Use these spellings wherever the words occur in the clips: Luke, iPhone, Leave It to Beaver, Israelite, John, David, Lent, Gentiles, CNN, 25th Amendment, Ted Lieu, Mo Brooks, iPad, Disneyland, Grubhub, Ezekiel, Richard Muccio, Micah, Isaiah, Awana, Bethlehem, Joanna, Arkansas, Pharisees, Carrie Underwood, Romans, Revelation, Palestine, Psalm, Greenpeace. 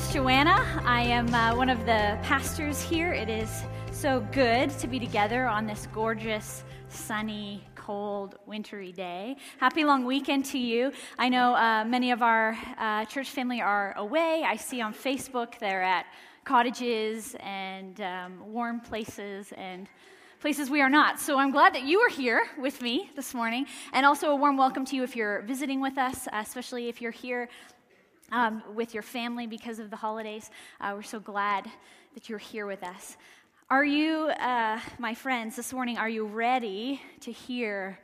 is Joanna. I am one of the pastors here. It is so good to be together on this gorgeous, sunny, cold, wintry day. Happy long weekend to you. I know many of our church family are away. I see on Facebook they're at cottages and warm places and places we are not. So I'm glad that you are here with me this morning. And also a warm welcome to you if you're visiting with us, especially if you're here with your family because of the holidays. We're so glad that you're here with us. Are you, my friends, this morning, are you ready to hear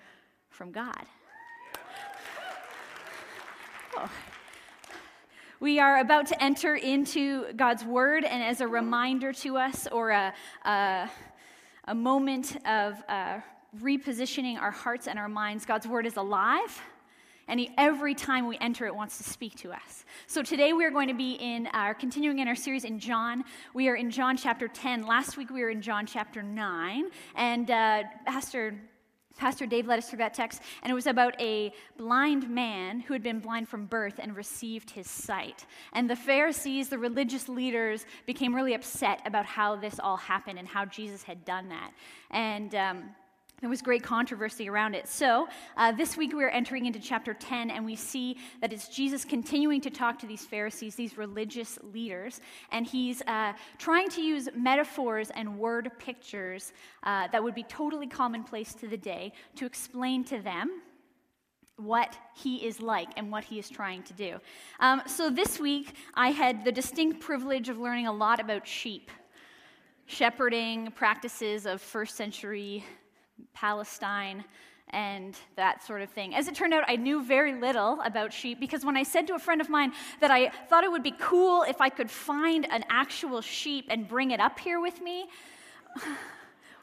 from God? Oh. We are about to enter into God's Word, and as a reminder to us, or a moment of repositioning our hearts and our minds, God's Word is alive. And every time we enter, it wants to speak to us. So today we are going to be continuing in our series in John. We are in John chapter 10. Last week we were in John chapter 9. And Pastor Dave led us through that text. And it was about a blind man who had been blind from birth and received his sight. And the Pharisees, the religious leaders, became really upset about how this all happened and how Jesus had done that. And there was great controversy around it. So this week we're entering into chapter 10, and we see that it's Jesus continuing to talk to these Pharisees, these religious leaders, and he's trying to use metaphors and word pictures that would be totally commonplace to the day to explain to them what he is like and what he is trying to do. So this week I had the distinct privilege of learning a lot about sheep, shepherding practices of first century Palestine and that sort of thing. As it turned out, I knew very little about sheep because when I said to a friend of mine that I thought it would be cool if I could find an actual sheep and bring it up here with me,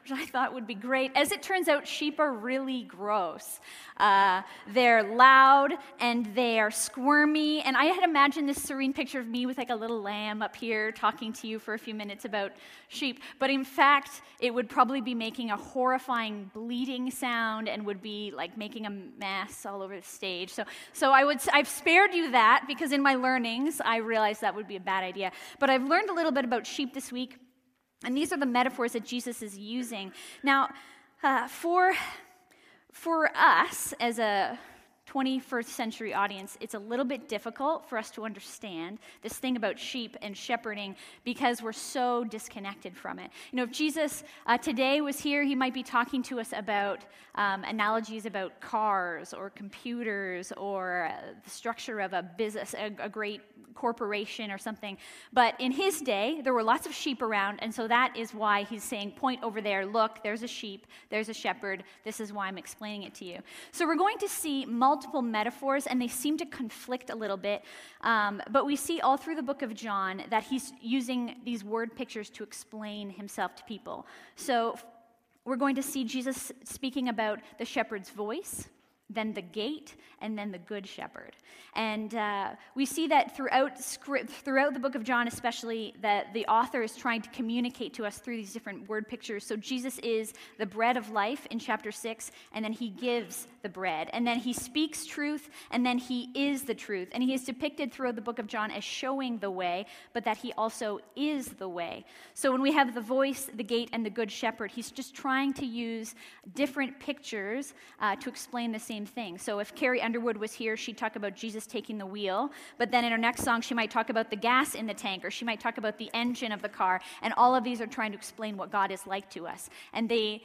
which I thought would be great. As it turns out, sheep are really gross. They're loud and they are squirmy. And I had imagined this serene picture of me with like a little lamb up here talking to you for a few minutes about sheep. But in fact, it would probably be making a horrifying bleeding sound and would be like making a mess all over the stage. So I've spared you that because in my learnings, I realized that would be a bad idea. But I've learned a little bit about sheep this week. And these are the metaphors that Jesus is using. Now, for us as a 21st century audience, it's a little bit difficult for us to understand this thing about sheep and shepherding because we're so disconnected from it. You know, if Jesus today was here, he might be talking to us about analogies about cars or computers or the structure of a business, a great corporation or something. But in his day, there were lots of sheep around, and so that is why he's saying, point over there, look, there's a sheep, there's a shepherd, this is why I'm explaining it to you. So we're going to see multiple metaphors, and they seem to conflict a little bit, but we see all through the book of John that he's using these word pictures to explain himself to people. So we're going to see Jesus speaking about the shepherd's voice, then the gate, and then the good shepherd. And we see that throughout the book of John especially, that the author is trying to communicate to us through these different word pictures. So Jesus is the bread of life in chapter 6, and then he gives the bread. And then he speaks truth, and then he is the truth. And he is depicted throughout the book of John as showing the way, but that he also is the way. So when we have the voice, the gate, and the good shepherd, he's just trying to use different pictures to explain the same thing. So if Carrie Underwood was here, she'd talk about Jesus taking the wheel, but then in her next song, she might talk about the gas in the tank, or she might talk about the engine of the car, and all of these are trying to explain what God is like to us. And they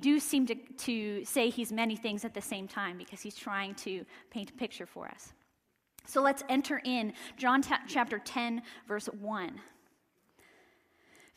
do seem to say he's many things at the same time, because he's trying to paint a picture for us. So let's enter in John chapter 10, verse 1.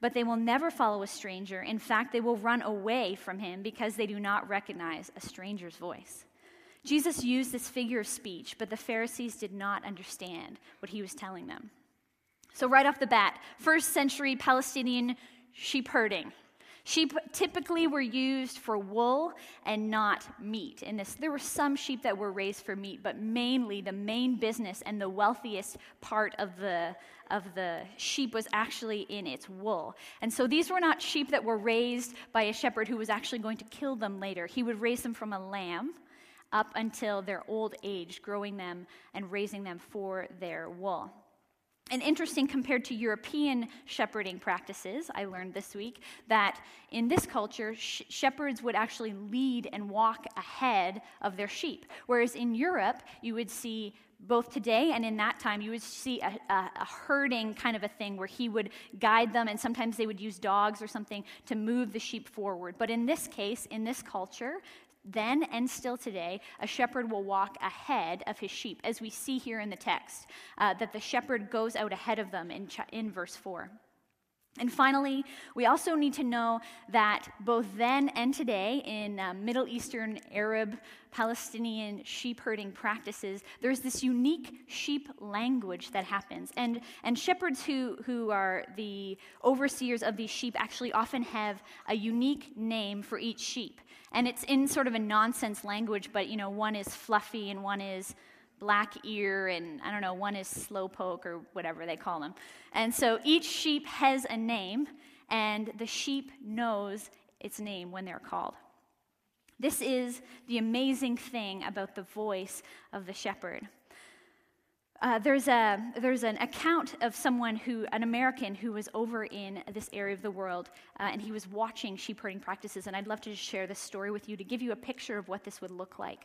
But they will never follow a stranger. In fact, they will run away from him because they do not recognize a stranger's voice. Jesus used this figure of speech, but the Pharisees did not understand what he was telling them. So right off the bat, first century Palestinian sheep herding. Sheep typically were used for wool and not meat. And there were some sheep that were raised for meat, but mainly the main business and the wealthiest part of the sheep was actually in its wool. And so these were not sheep that were raised by a shepherd who was actually going to kill them later. He would raise them from a lamb up until their old age, growing them and raising them for their wool. And interesting, compared to European shepherding practices, I learned this week that in this culture, shepherds would actually lead and walk ahead of their sheep. Whereas in Europe, you would see both today and in that time, you would see a herding kind of a thing where he would guide them, and sometimes they would use dogs or something to move the sheep forward. But in this case, in this culture, then and still today, a shepherd will walk ahead of his sheep, as we see here in the text, that the shepherd goes out ahead of them in verse 4. And finally, we also need to know that both then and today, in Middle Eastern, Arab, Palestinian sheep herding practices, there's this unique sheep language that happens. And shepherds who are the overseers of these sheep actually often have a unique name for each sheep. And it's in sort of a nonsense language, but, you know, one is fluffy and one is black ear, and I don't know, one is slowpoke or whatever they call them. And so each sheep has a name, and the sheep knows its name when they're called. This is the amazing thing about the voice of the shepherd. There's an account of someone an American who was over in this area of the world, and he was watching sheep herding practices, and I'd love to just share this story with you to give you a picture of what this would look like.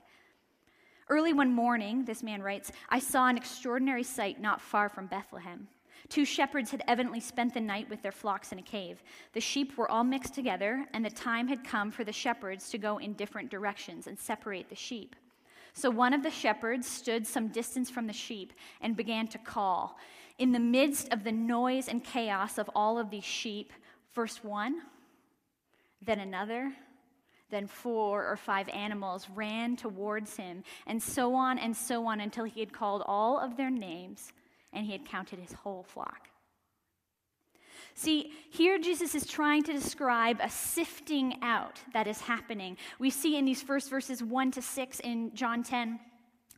Early one morning, this man writes, "I saw an extraordinary sight not far from Bethlehem. Two shepherds had evidently spent the night with their flocks in a cave. The sheep were all mixed together, and the time had come for the shepherds to go in different directions and separate the sheep. So one of the shepherds stood some distance from the sheep and began to call. In the midst of the noise and chaos of all of these sheep, first one, then another, then 4 or 5 animals ran towards him, and so on until he had called all of their names and he had counted his whole flock." See, here Jesus is trying to describe a sifting out that is happening. We see in these first verses 1-6 in John 10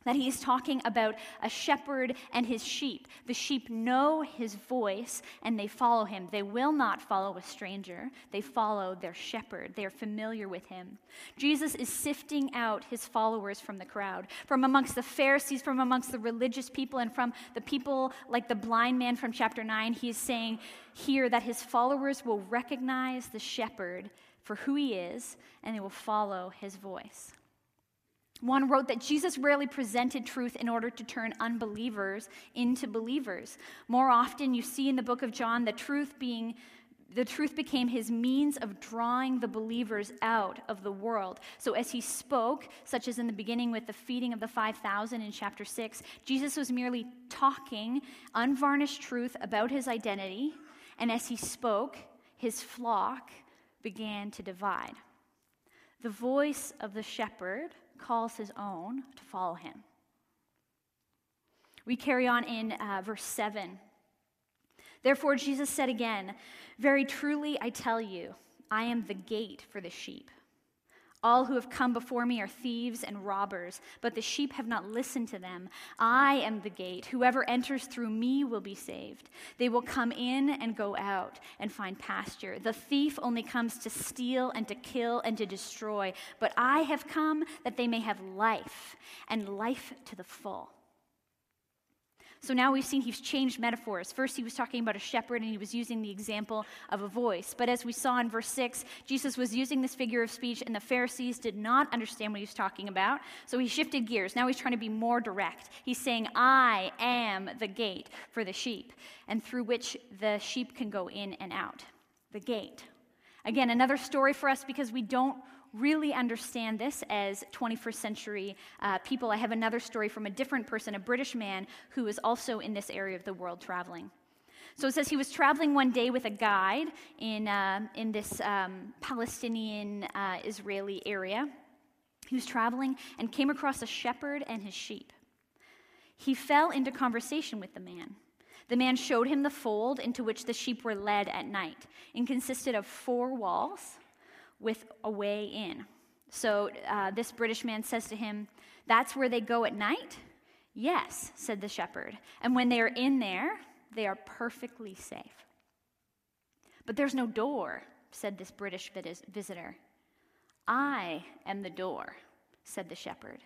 that he is talking about a shepherd and his sheep. The sheep know his voice and they follow him. They will not follow a stranger. They follow their shepherd. They are familiar with him. Jesus is sifting out his followers from the crowd, from amongst the Pharisees, from amongst the religious people, and from the people like the blind man from chapter 9. He is saying here that his followers will recognize the shepherd for who he is, and they will follow his voice. One wrote that Jesus rarely presented truth in order to turn unbelievers into believers. More often, you see in the book of John, the truth became his means of drawing the believers out of the world. So as he spoke, such as in the beginning with the feeding of the 5,000 in chapter 6, Jesus was merely talking unvarnished truth about his identity, and as he spoke, his flock began to divide. The voice of the shepherd calls his own to follow him. We carry on in verse 7. "Therefore Jesus said again, 'Very truly I tell you, I am the gate for the sheep. All who have come before me are thieves and robbers, but the sheep have not listened to them. I am the gate. Whoever enters through me will be saved. They will come in and go out and find pasture. The thief only comes to steal and to kill and to destroy, but I have come that they may have life, and life to the full.'" So now we've seen he's changed metaphors. First, he was talking about a shepherd, and he was using the example of a voice. But as we saw in verse 6, Jesus was using this figure of speech, and the Pharisees did not understand what he was talking about. So he shifted gears. Now he's trying to be more direct. He's saying, "I am the gate for the sheep, and through which the sheep can go in and out." The gate. Again, another story for us, because we don't really understand this as 21st century people. I have another story from a different person, a British man, who was also in this area of the world traveling. So it says he was traveling one day with a guide in this Palestinian Israeli area. He was traveling and came across a shepherd and his sheep. He fell into conversation with the man. The man showed him the fold into which the sheep were led at night and consisted of 4 walls, with a way in. So this British man says to him, "That's where they go at night?" "Yes," said the shepherd. "And when they are in there, they are perfectly safe." "But there's no door," said this British visitor. "I am the door," said the shepherd.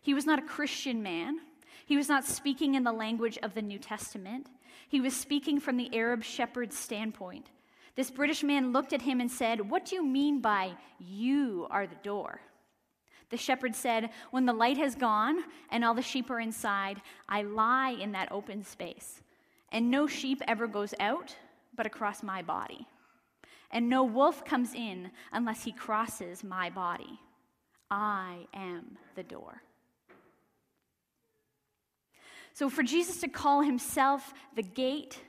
He was not a Christian man. He was not speaking in the language of the New Testament. He was speaking from the Arab shepherd's standpoint. This British man looked at him and said, "What do you mean by 'you are the door'?" The shepherd said, "When the light has gone and all the sheep are inside, I lie in that open space. And no sheep ever goes out but across my body. And no wolf comes in unless he crosses my body. I am the door." So for Jesus to call himself the gate,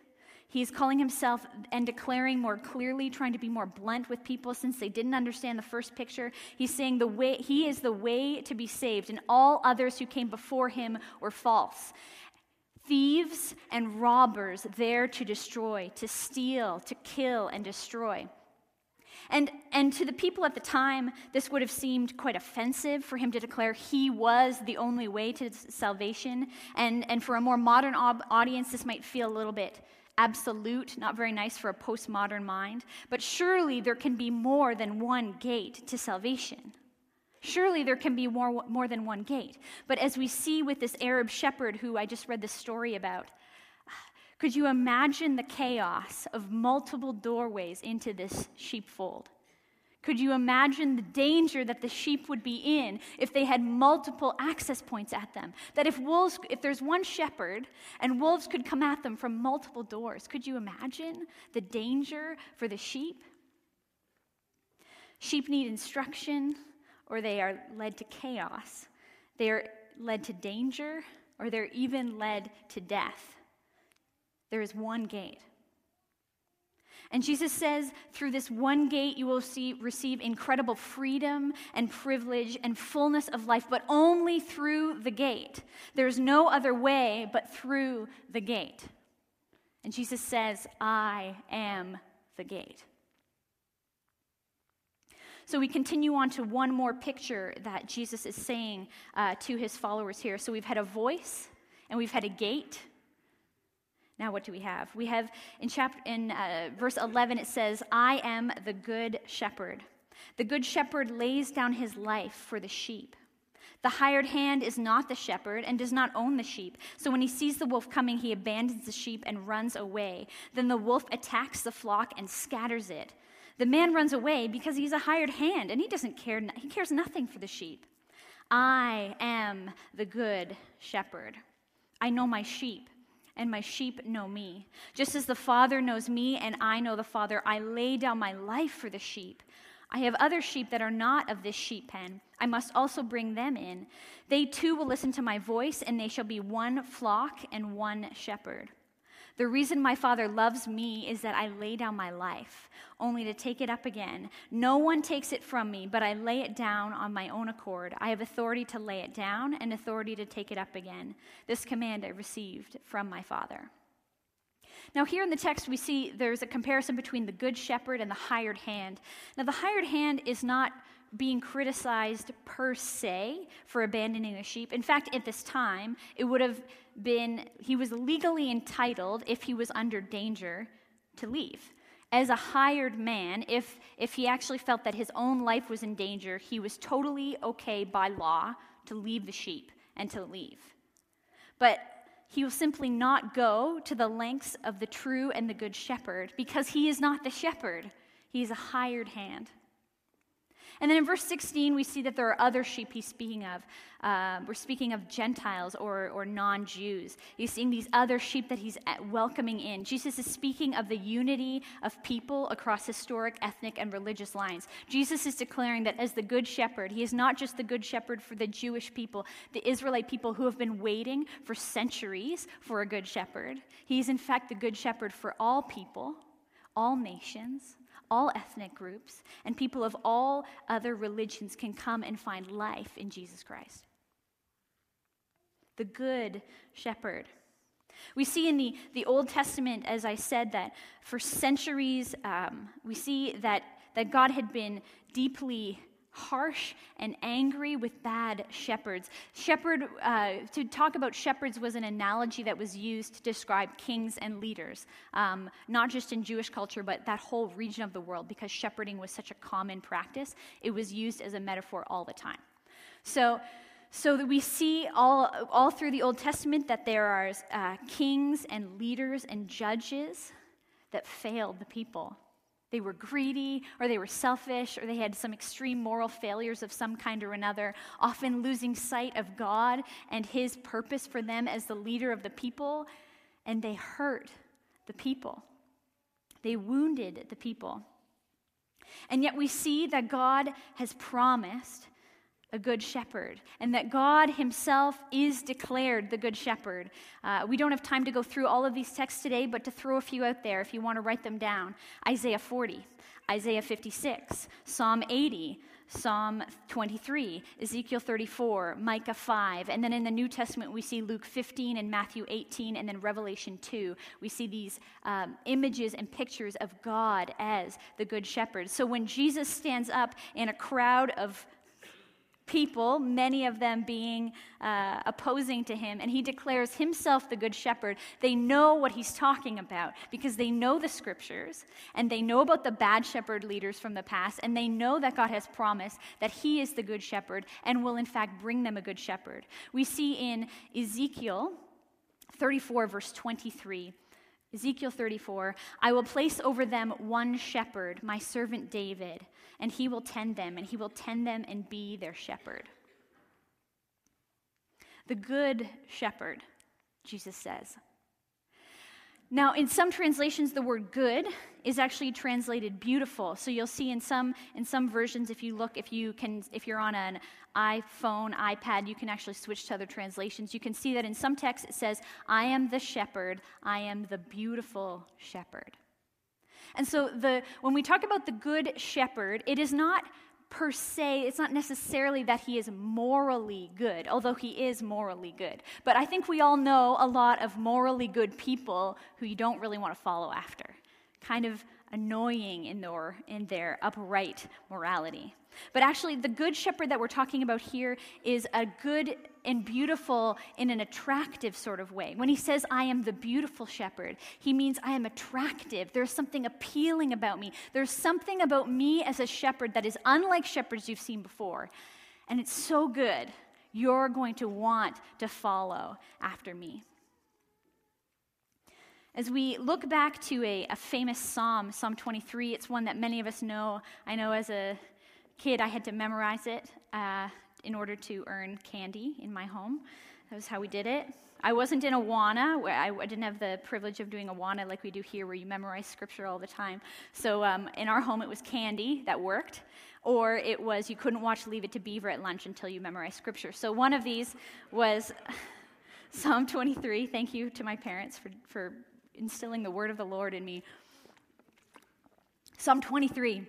he's calling himself and declaring more clearly, trying to be more blunt with people since they didn't understand the first picture. He's saying the way, he is the way to be saved, and all others who came before him were false. Thieves and robbers there to destroy, to steal, to kill, and destroy. And to the people at the time, this would have seemed quite offensive for him to declare he was the only way to salvation. And for a more modern audience, this might feel a little bit absolute, not very nice for a postmodern mind. But surely there can be more than one gate to salvation. Surely there can be more than one gate. But as we see with this Arab shepherd who I just read the story about, could you imagine the chaos of multiple doorways into this sheepfold? Could you imagine the danger that the sheep would be in if they had multiple access points at them? That if there's one shepherd and wolves could come at them from multiple doors, could you imagine the danger for the sheep? Sheep need instruction, or they are led to chaos. They are led to danger, or they're even led to death. There is one gate. And Jesus says, through this one gate, you will receive incredible freedom and privilege and fullness of life, but only through the gate. There's no other way but through the gate. And Jesus says, "I am the gate." So we continue on to one more picture that Jesus is saying to his followers here. So we've had a voice, and we've had a gate. Now what do we have? We have in verse 11, it says, "I am the good shepherd. The good shepherd lays down his life for the sheep. The hired hand is not the shepherd and does not own the sheep. So when he sees the wolf coming, he abandons the sheep and runs away. Then the wolf attacks the flock and scatters it. The man runs away because he's a hired hand, and he cares nothing for the sheep. I am the good shepherd. I know my sheep, and my sheep know me. Just as the Father knows me, and I know the Father, I lay down my life for the sheep. I have other sheep that are not of this sheep pen. I must also bring them in. They too will listen to my voice, and they shall be one flock and one shepherd. The reason my Father loves me is that I lay down my life, only to take it up again. No one takes it from me, but I lay it down on my own accord. I have authority to lay it down and authority to take it up again. This command I received from my Father." Now here in the text we see there's a comparison between the good shepherd and the hired hand. Now the hired hand is not being criticized per se for abandoning the sheep. In fact, at this time, he was legally entitled, if he was under danger, to leave. As a hired man, if he actually felt that his own life was in danger, he was totally okay by law to leave the sheep and to leave. But he will simply not go to the lengths of the true and the good shepherd because he is not the shepherd. He is a hired hand. And then in verse 16, we see that there are other sheep he's speaking of. We're speaking of Gentiles or non-Jews. He's seeing these other sheep that he's welcoming in. Jesus is speaking of the unity of people across historic, ethnic, and religious lines. Jesus is declaring that as the good shepherd, he is not just the good shepherd for the Jewish people, the Israelite people who have been waiting for centuries for a good shepherd. He is in fact the good shepherd for all people, all nations, all ethnic groups, and people of all other religions can come and find life in Jesus Christ. The good shepherd. We see in the Old Testament, as I said, that for centuries, we see that that God had been deeply harsh and angry with bad shepherds. To talk about shepherds was an analogy that was used to describe kings and leaders, not just in Jewish culture, but that whole region of the world, because shepherding was such a common practice. It was used as a metaphor all the time. So that we see all through the Old Testament that there are kings and leaders and judges that failed the people. They were greedy, or they were selfish, or they had some extreme moral failures of some kind or another, often losing sight of God and his purpose for them as the leader of the people, and they hurt the people. They wounded the people. And yet we see that God has promised a good shepherd, and that God himself is declared the good shepherd. We don't have time to go through all of these texts today, but to throw a few out there if you want to write them down. Isaiah 40, Isaiah 56, Psalm 80, Psalm 23, Ezekiel 34, Micah 5, and then in the New Testament we see Luke 15 and Matthew 18, and then Revelation 2. We see these images and pictures of God as the good shepherd. So when Jesus stands up in a crowd of people, many of them being opposing to him, and he declares himself the good shepherd, they know what he's talking about, because they know the scriptures, and they know about the bad shepherd leaders from the past, and they know that God has promised that he is the good shepherd and will in fact bring them a good shepherd. We see in Ezekiel 34 verse 23, Ezekiel 34, I will place over them one shepherd, my servant David, and he will tend them, and he will tend them and be their shepherd. The good shepherd, Jesus says. Now, in some translations, the word good is actually translated beautiful. So you'll see in some versions, if you're on an iPhone, iPad, you can actually switch to other translations. You can see that in some texts it says, I am the shepherd, I am the beautiful shepherd. And so when we talk about the good shepherd, it is not per se, it's not necessarily that he is morally good, although he is morally good. But I think we all know a lot of morally good people who you don't really want to follow after. Kind of annoying in their upright morality. But actually, the good shepherd that we're talking about here is a good and beautiful in an attractive sort of way. When he says, I am the beautiful shepherd, he means I am attractive. There's something appealing about me. There's something about me as a shepherd that is unlike shepherds you've seen before. And it's so good, you're going to want to follow after me. As we look back to a famous psalm, Psalm 23, it's one that many of us know. I know as a kid I had to memorize it in order to earn candy in my home. That was how we did it. I wasn't in Awana, where I didn't have the privilege of doing Awana like we do here, where you memorize scripture all the time. So in our home it was candy that worked, or it was you couldn't watch Leave It to Beaver at lunch until you memorized scripture. So one of these was Psalm 23. Thank you to my parents for instilling the word of the Lord in me. Psalm 23,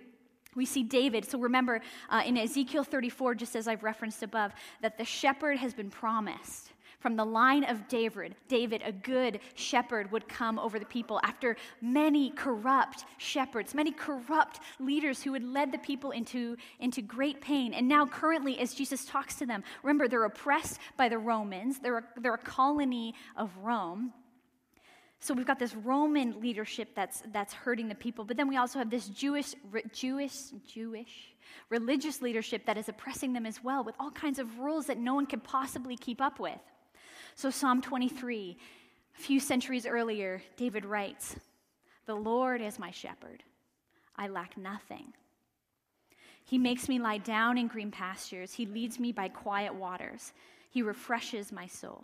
we see David. So remember, in Ezekiel 34, just as I've referenced above, that the shepherd has been promised. From the line of David, a good shepherd would come over the people after many corrupt shepherds, many corrupt leaders who had led the people into great pain. And now currently, as Jesus talks to them, remember, they're oppressed by the Romans. They're a colony of Rome. So we've got this Roman leadership that's hurting the people, but then we also have this Jewish religious leadership that is oppressing them as well, with all kinds of rules that no one could possibly keep up with. So Psalm 23, a few centuries earlier, David writes, "The Lord is my shepherd; I lack nothing. He makes me lie down in green pastures. He leads me by quiet waters. He refreshes my soul.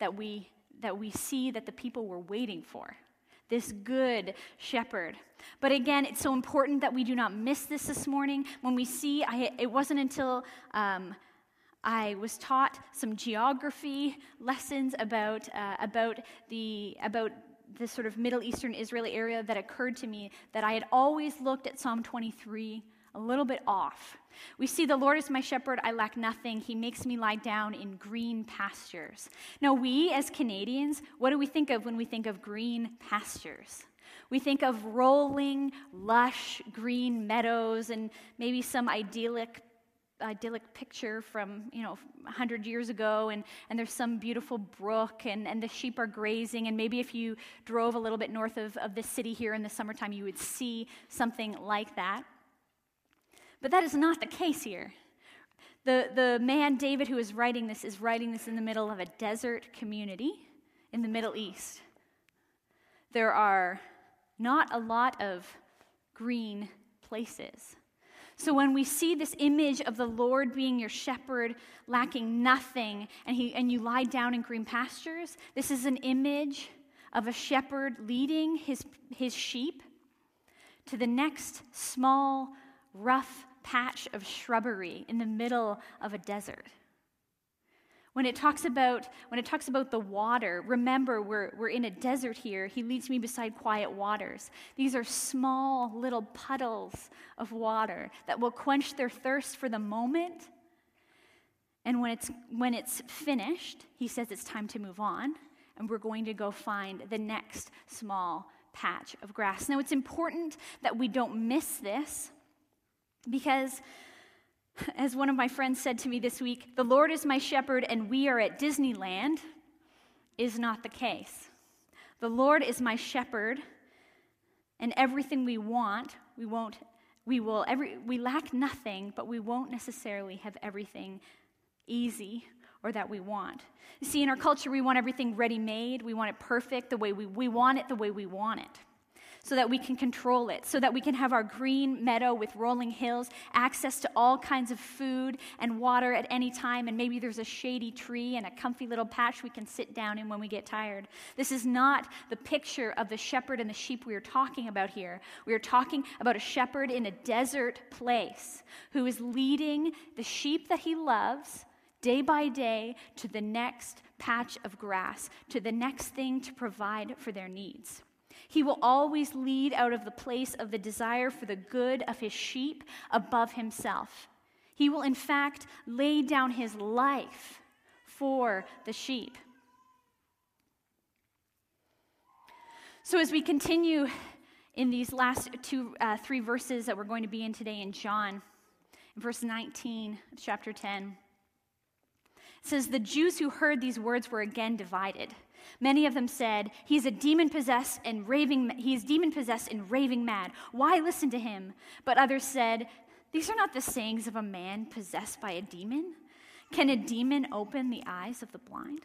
that we see that the people were waiting for. this good shepherd. But again, it's so important that we do not miss this morning. When we see, it wasn't until I was taught some geography lessons about the sort of Middle Eastern Israeli area that occurred to me that I had always looked at Psalm 23 a little bit off. We see the Lord is my shepherd, I lack nothing. He makes me lie down in green pastures. Now we as Canadians, what do we think of when we think of green pastures? We think of rolling, lush, green meadows and maybe some idyllic picture from 100 years ago and there's some beautiful brook and the sheep are grazing, and maybe if you drove a little bit north of the city here in the summertime you would see something like that. But that is not the case here. The man David who is writing this in the middle of a desert community in the Middle East. There are not a lot of green places. So when we see this image of the Lord being your shepherd, lacking nothing, and you lie down in green pastures, this is an image of a shepherd leading his sheep to the next small, rough patch of shrubbery in the middle of a desert. When it talks about the water, remember we're in a desert here. He leads me beside quiet waters. These are small little puddles of water that will quench their thirst for the moment. And when it's finished, he says it's time to move on, and we're going to go find the next small patch of grass. Now it's important that we don't miss this, because as one of my friends said to me this week, the Lord is my shepherd and we are at Disneyland is not the case. The Lord is my shepherd and everything we want, we lack nothing, but we won't necessarily have everything easy or that we want. You see, in our culture, we want everything ready-made. We want it perfect, the way we want it. So that we can control it, so that we can have our green meadow with rolling hills, access to all kinds of food and water at any time, and maybe there's a shady tree and a comfy little patch we can sit down in when we get tired. This is not the picture of the shepherd and the sheep we are talking about here. We are talking about a shepherd in a desert place who is leading the sheep that he loves day by day to the next patch of grass, to the next thing to provide for their needs. He will always lead out of the place of the desire for the good of his sheep above himself. He will, in fact, lay down his life for the sheep. So as we continue in these last three verses that we're going to be in today in John, in verse 19 of chapter 10, it says, "The Jews who heard these words were again divided. Many of them said, he's demon-possessed and raving mad. Why listen to him? But others said, these are not the sayings of a man possessed by a demon. Can a demon open the eyes of the blind?"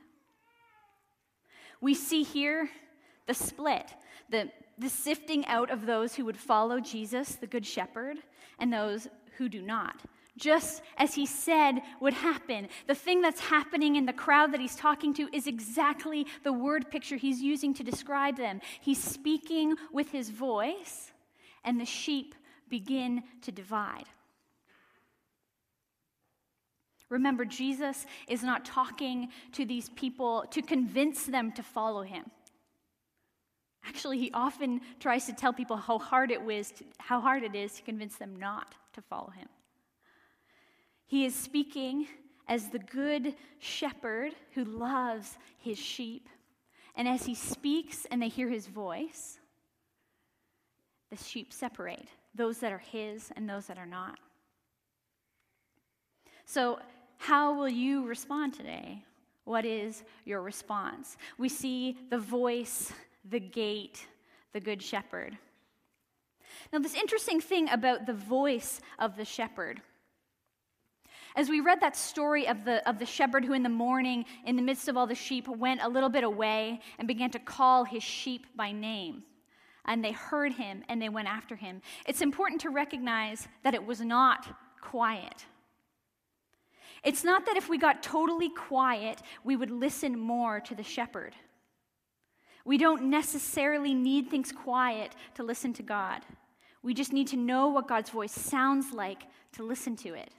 We see here the split, the sifting out of those who would follow Jesus, the good shepherd, and those who do not. Just as he said would happen. The thing that's happening in the crowd that he's talking to is exactly the word picture he's using to describe them. He's speaking with his voice, and the sheep begin to divide. Remember, Jesus is not talking to these people to convince them to follow him. Actually, he often tries to tell people how hard it is to convince them not to follow him. He is speaking as the good shepherd who loves his sheep. And as he speaks and they hear his voice, the sheep separate, those that are his and those that are not. So how will you respond today? What is your response? We see the voice, the gate, the good shepherd. Now, this interesting thing about the voice of the shepherd. As we read that story of the shepherd who in the morning, in the midst of all the sheep, went a little bit away and began to call his sheep by name. And they heard him and they went after him. It's important to recognize that it was not quiet. It's not that if we got totally quiet, we would listen more to the shepherd. We don't necessarily need things quiet to listen to God. We just need to know what God's voice sounds like to listen to it.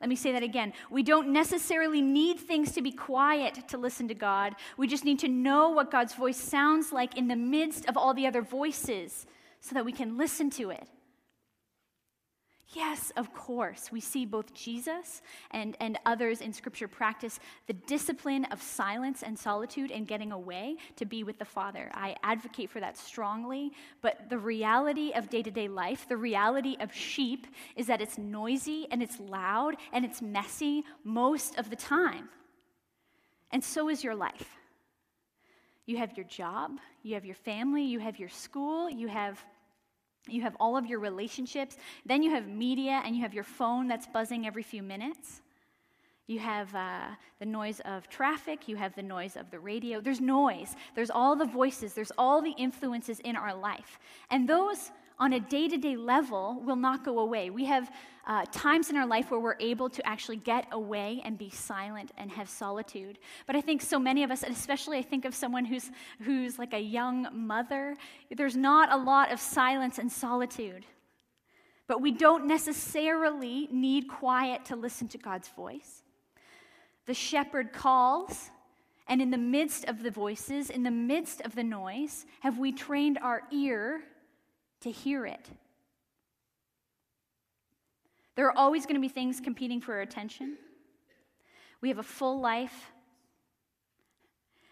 Let me say that again. We don't necessarily need things to be quiet to listen to God. We just need to know what God's voice sounds like in the midst of all the other voices so that we can listen to it. Yes, of course, we see both Jesus and others in Scripture practice the discipline of silence and solitude and getting away to be with the Father. I advocate for that strongly, but the reality of day-to-day life, the reality of sheep, is that it's noisy and it's loud and it's messy most of the time. And so is your life. You have your job, you have your family, you have your school, you have all of your relationships. Then you have media, and you have your phone that's buzzing every few minutes. You have the noise of traffic. You have the noise of the radio. There's noise. There's all the voices. There's all the influences in our life. And those, on a day-to-day level, will not go away. We have times in our life where we're able to actually get away and be silent and have solitude. But I think so many of us, and especially I think of someone who's like a young mother, there's not a lot of silence and solitude. But we don't necessarily need quiet to listen to God's voice. The shepherd calls, and in the midst of the voices, in the midst of the noise, have we trained our ear to hear it? There are always going to be things competing for our attention. We have a full life,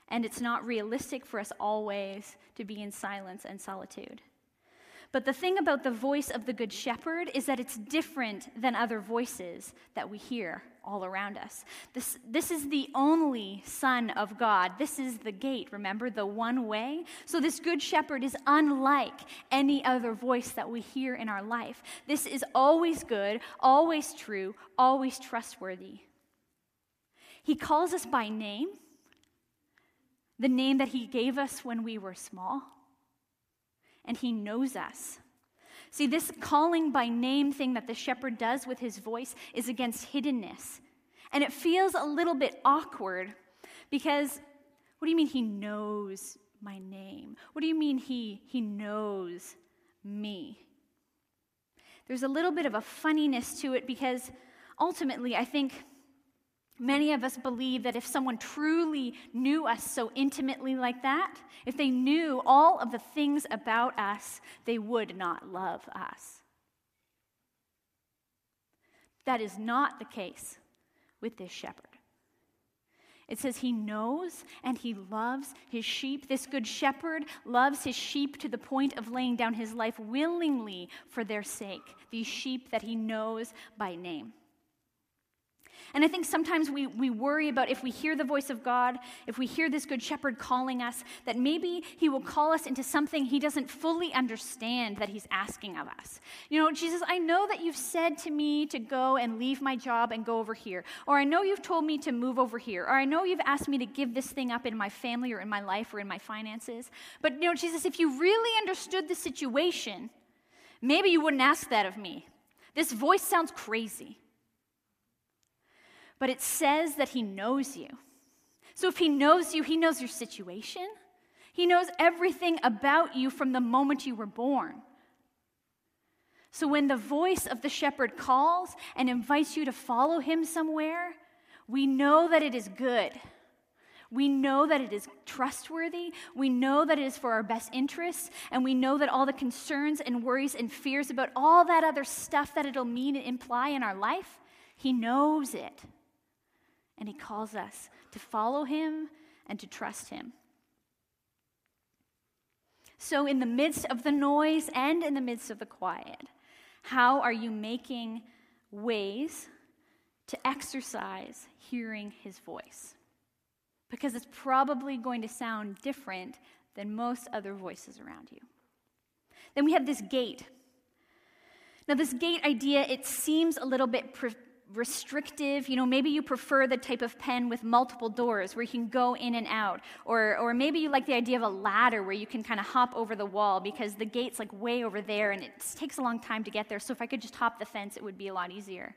and it's not realistic for us always to be in silence and solitude. But the thing about the voice of the Good Shepherd is that it's different than other voices that we hear all around us. This is the only Son of God. This is the gate, remember, the one way. So this Good Shepherd is unlike any other voice that we hear in our life. This is always good, always true, always trustworthy. He calls us by name, the name that he gave us when we were small. And he knows us. See, this calling by name thing that the shepherd does with his voice is against hiddenness. And it feels a little bit awkward because, what do you mean he knows my name? What do you mean he knows me? There's a little bit of a funniness to it because ultimately I think many of us believe that if someone truly knew us so intimately like that, if they knew all of the things about us, they would not love us. That is not the case with this shepherd. It says he knows and he loves his sheep. This good shepherd loves his sheep to the point of laying down his life willingly for their sake, these sheep that he knows by name. And I think sometimes we worry about if we hear the voice of God, if we hear this good shepherd calling us, that maybe he will call us into something he doesn't fully understand that he's asking of us. You know, Jesus, I know that you've said to me to go and leave my job and go over here. Or I know you've told me to move over here. Or I know you've asked me to give this thing up in my family or in my life or in my finances. But, you know, Jesus, if you really understood the situation, maybe you wouldn't ask that of me. This voice sounds crazy. But it says that he knows you. So if he knows you, he knows your situation. He knows everything about you from the moment you were born. So when the voice of the shepherd calls and invites you to follow him somewhere, we know that it is good. We know that it is trustworthy. We know that it is for our best interests. And we know that all the concerns and worries and fears about all that other stuff that it'll mean and imply in our life, he knows it. And he calls us to follow him and to trust him. So in the midst of the noise and in the midst of the quiet, how are you making ways to exercise hearing his voice? Because it's probably going to sound different than most other voices around you. Then we have this gate. Now this gate idea, it seems a little bit restrictive, you know, maybe you prefer the type of pen with multiple doors where you can go in and out, or maybe you like the idea of a ladder where you can kind of hop over the wall because the gate's like way over there and it takes a long time to get there, so if I could just hop the fence, it would be a lot easier.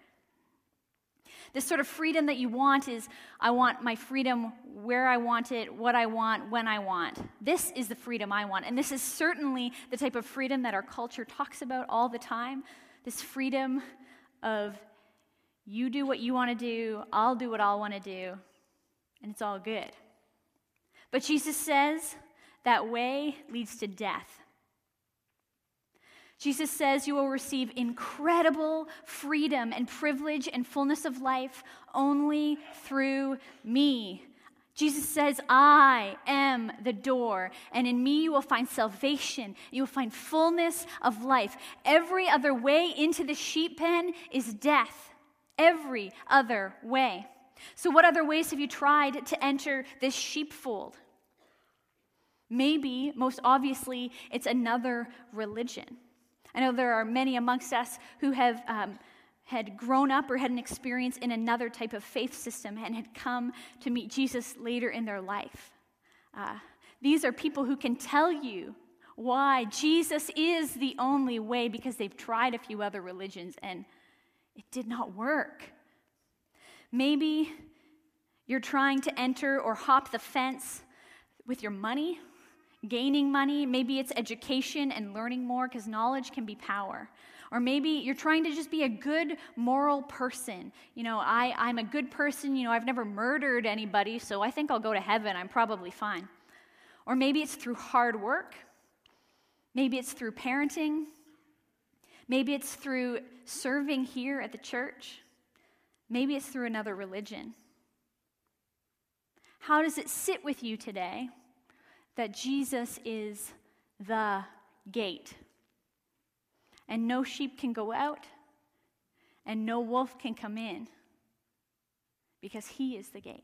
This sort of freedom that you want is, I want my freedom where I want it, what I want, when I want. This is the freedom I want. And this is certainly the type of freedom that our culture talks about all the time. This freedom of you do what you want to do, I'll do what I want to do, and it's all good. But Jesus says that way leads to death. Jesus says you will receive incredible freedom and privilege and fullness of life only through me. Jesus says, I am the door, and in me you will find salvation. You will find fullness of life. Every other way into the sheep pen is death. Every other way. So what other ways have you tried to enter this sheepfold? Maybe, most obviously, it's another religion. I know there are many amongst us who have had grown up or had an experience in another type of faith system and had come to meet Jesus later in their life. These are people who can tell you why Jesus is the only way because they've tried a few other religions and it did not work. Maybe you're trying to enter or hop the fence with your money, gaining money. Maybe it's education and learning more, because knowledge can be power. Or maybe you're trying to just be a good moral person. You know, I'm a good person. You know, I've never murdered anybody, so I think I'll go to heaven. I'm probably fine. Or maybe it's through hard work. Maybe it's through parenting. Maybe it's through serving here at the church. Maybe it's through another religion. How does it sit with you today that Jesus is the gate? And no sheep can go out, and no wolf can come in, because he is the gate.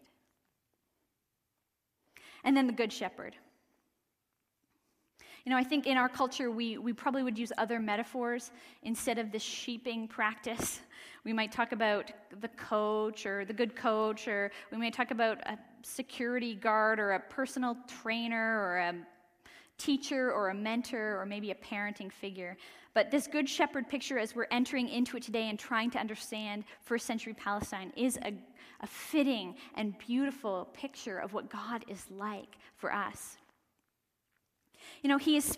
And then the Good Shepherd. You know, I think in our culture, we probably would use other metaphors instead of the sheeping practice. We might talk about the coach or the good coach, or we might talk about a security guard or a personal trainer or a teacher or a mentor or maybe a parenting figure. But this Good Shepherd picture, as we're entering into it today and trying to understand first century Palestine, is a fitting and beautiful picture of what God is like for us. You know, Jesus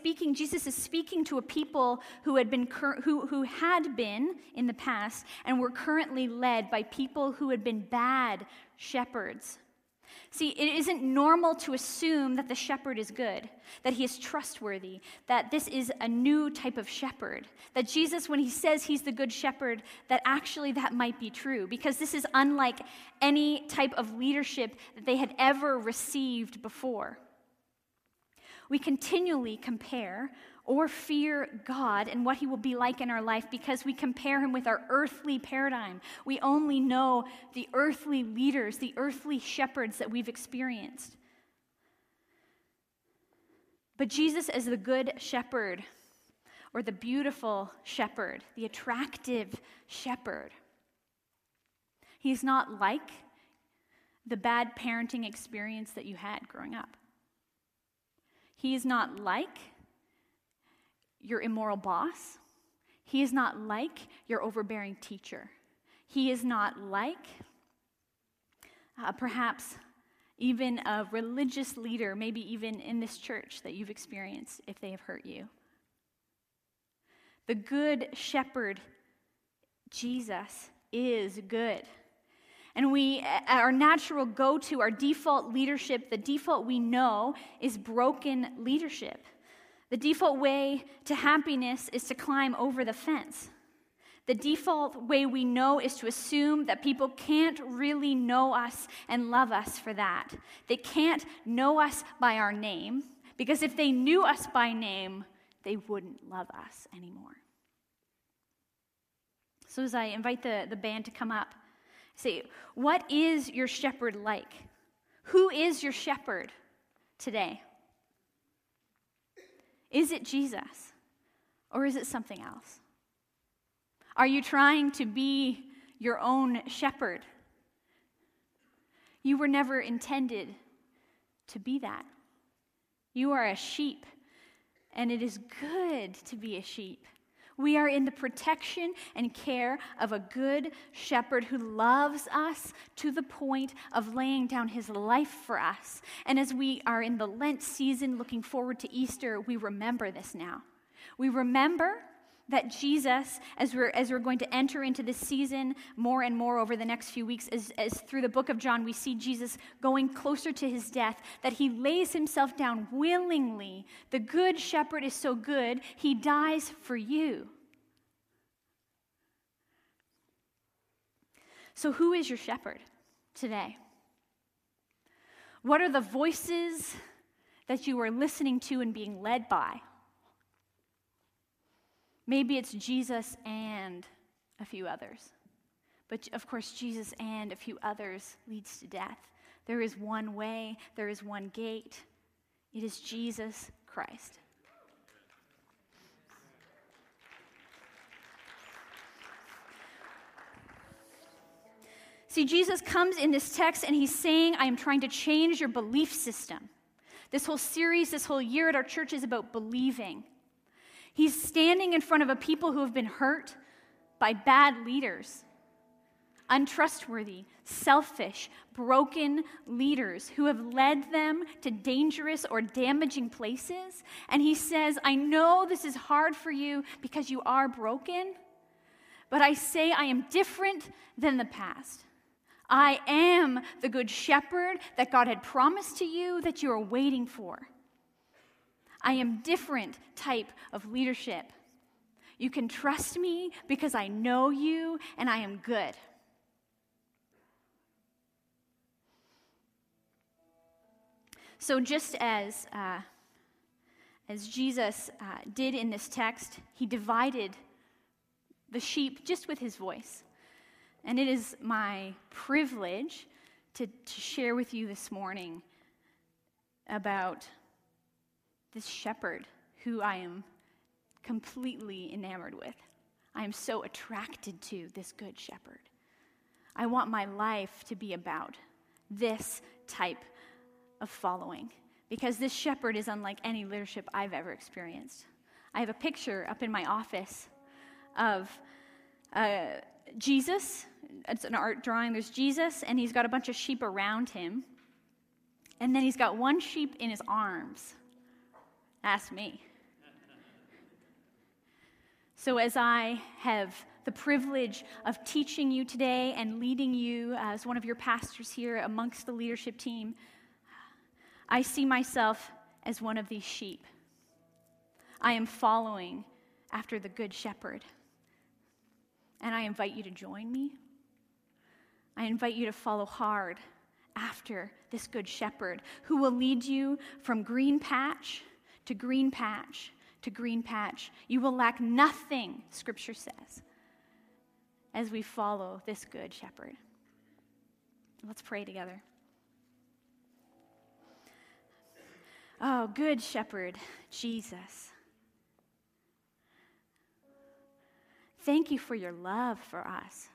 is speaking to a people who had been who had been in the past and were currently led by people who had been bad shepherds. See, it isn't normal to assume that the shepherd is good, that he is trustworthy, that this is a new type of shepherd, that Jesus, when he says he's the good shepherd, that actually that might be true, because this is unlike any type of leadership that they had ever received before. We continually compare or fear God and what he will be like in our life because we compare him with our earthly paradigm. We only know the earthly leaders, the earthly shepherds that we've experienced. But Jesus as the good shepherd, or the beautiful shepherd, the attractive shepherd, he's not like the bad parenting experience that you had growing up. He is not like your immoral boss. He is not like your overbearing teacher. He is not like perhaps even a religious leader, maybe even in this church that you've experienced if they have hurt you. The good shepherd, Jesus, is good. And our natural go-to, our default leadership, the default we know is broken leadership. The default way to happiness is to climb over the fence. The default way we know is to assume that people can't really know us and love us for that. They can't know us by our name, because if they knew us by name, they wouldn't love us anymore. So as I invite the band to come up, see, what is your shepherd like? Who is your shepherd today? Is it Jesus, or is it something else? Are you trying to be your own shepherd? You were never intended to be that. You are a sheep, and it is good to be a sheep. We are in the protection and care of a good shepherd who loves us to the point of laying down his life for us. And as we are in the Lent season looking forward to Easter, we remember this now. We remember that Jesus, as we're going to enter into this season more and more over the next few weeks, as through the book of John we see Jesus going closer to his death, that he lays himself down willingly. The good shepherd is so good, he dies for you. So who is your shepherd today? What are the voices that you are listening to and being led by? Maybe it's Jesus and a few others. But of course, Jesus and a few others leads to death. There is one way, there is one gate. It is Jesus Christ. See, Jesus comes in this text and he's saying, I am trying to change your belief system. This whole series, this whole year at our church is about believing. He's standing in front of a people who have been hurt by bad leaders, untrustworthy, selfish, broken leaders who have led them to dangerous or damaging places. And he says, I know this is hard for you because you are broken, but I say I am different than the past. I am the good shepherd that God had promised to you that you are waiting for. I am different type of leadership. You can trust me because I know you and I am good. So just as Jesus did in this text, he divided the sheep just with his voice. And it is my privilege to share with you this morning about this shepherd who I am completely enamored with. I am so attracted to this good shepherd. I want my life to be about this type of following because this shepherd is unlike any leadership I've ever experienced. I have a picture up in my office of Jesus. It's an art drawing. There's Jesus, and he's got a bunch of sheep around him. And then he's got one sheep in his arms. Ask me. So as I have the privilege of teaching you today and leading you as one of your pastors here amongst the leadership team, I see myself as one of these sheep. I am following after the Good Shepherd. And I invite you to join me. I invite you to follow hard after this Good Shepherd who will lead you from green patch to green patch, to green patch. You will lack nothing, Scripture says, as we follow this good shepherd. Let's pray together. Oh, good shepherd, Jesus. Thank you for your love for us.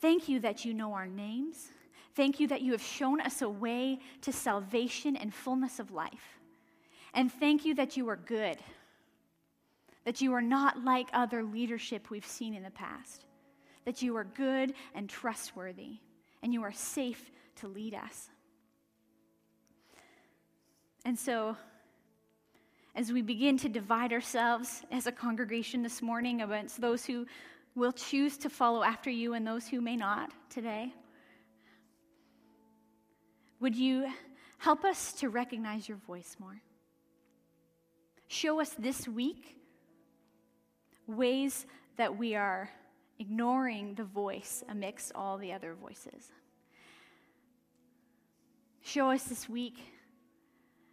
Thank you that you know our names. Thank you that you have shown us a way to salvation and fullness of life. And thank you that you are good, that you are not like other leadership we've seen in the past, that you are good and trustworthy, and you are safe to lead us. And so, as we begin to divide ourselves as a congregation this morning amongst those who will choose to follow after you and those who may not today, would you help us to recognize your voice more? Show us this week ways that we are ignoring the voice amidst all the other voices. Show us this week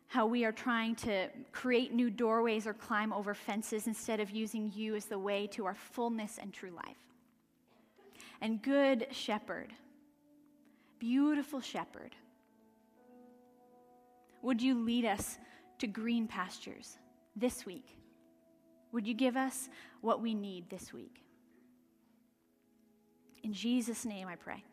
how we are trying to create new doorways or climb over fences instead of using you as the way to our fullness and true life. And good shepherd, beautiful shepherd, would you lead us to green pastures? This week, would you give us what we need this week? In Jesus' name I pray.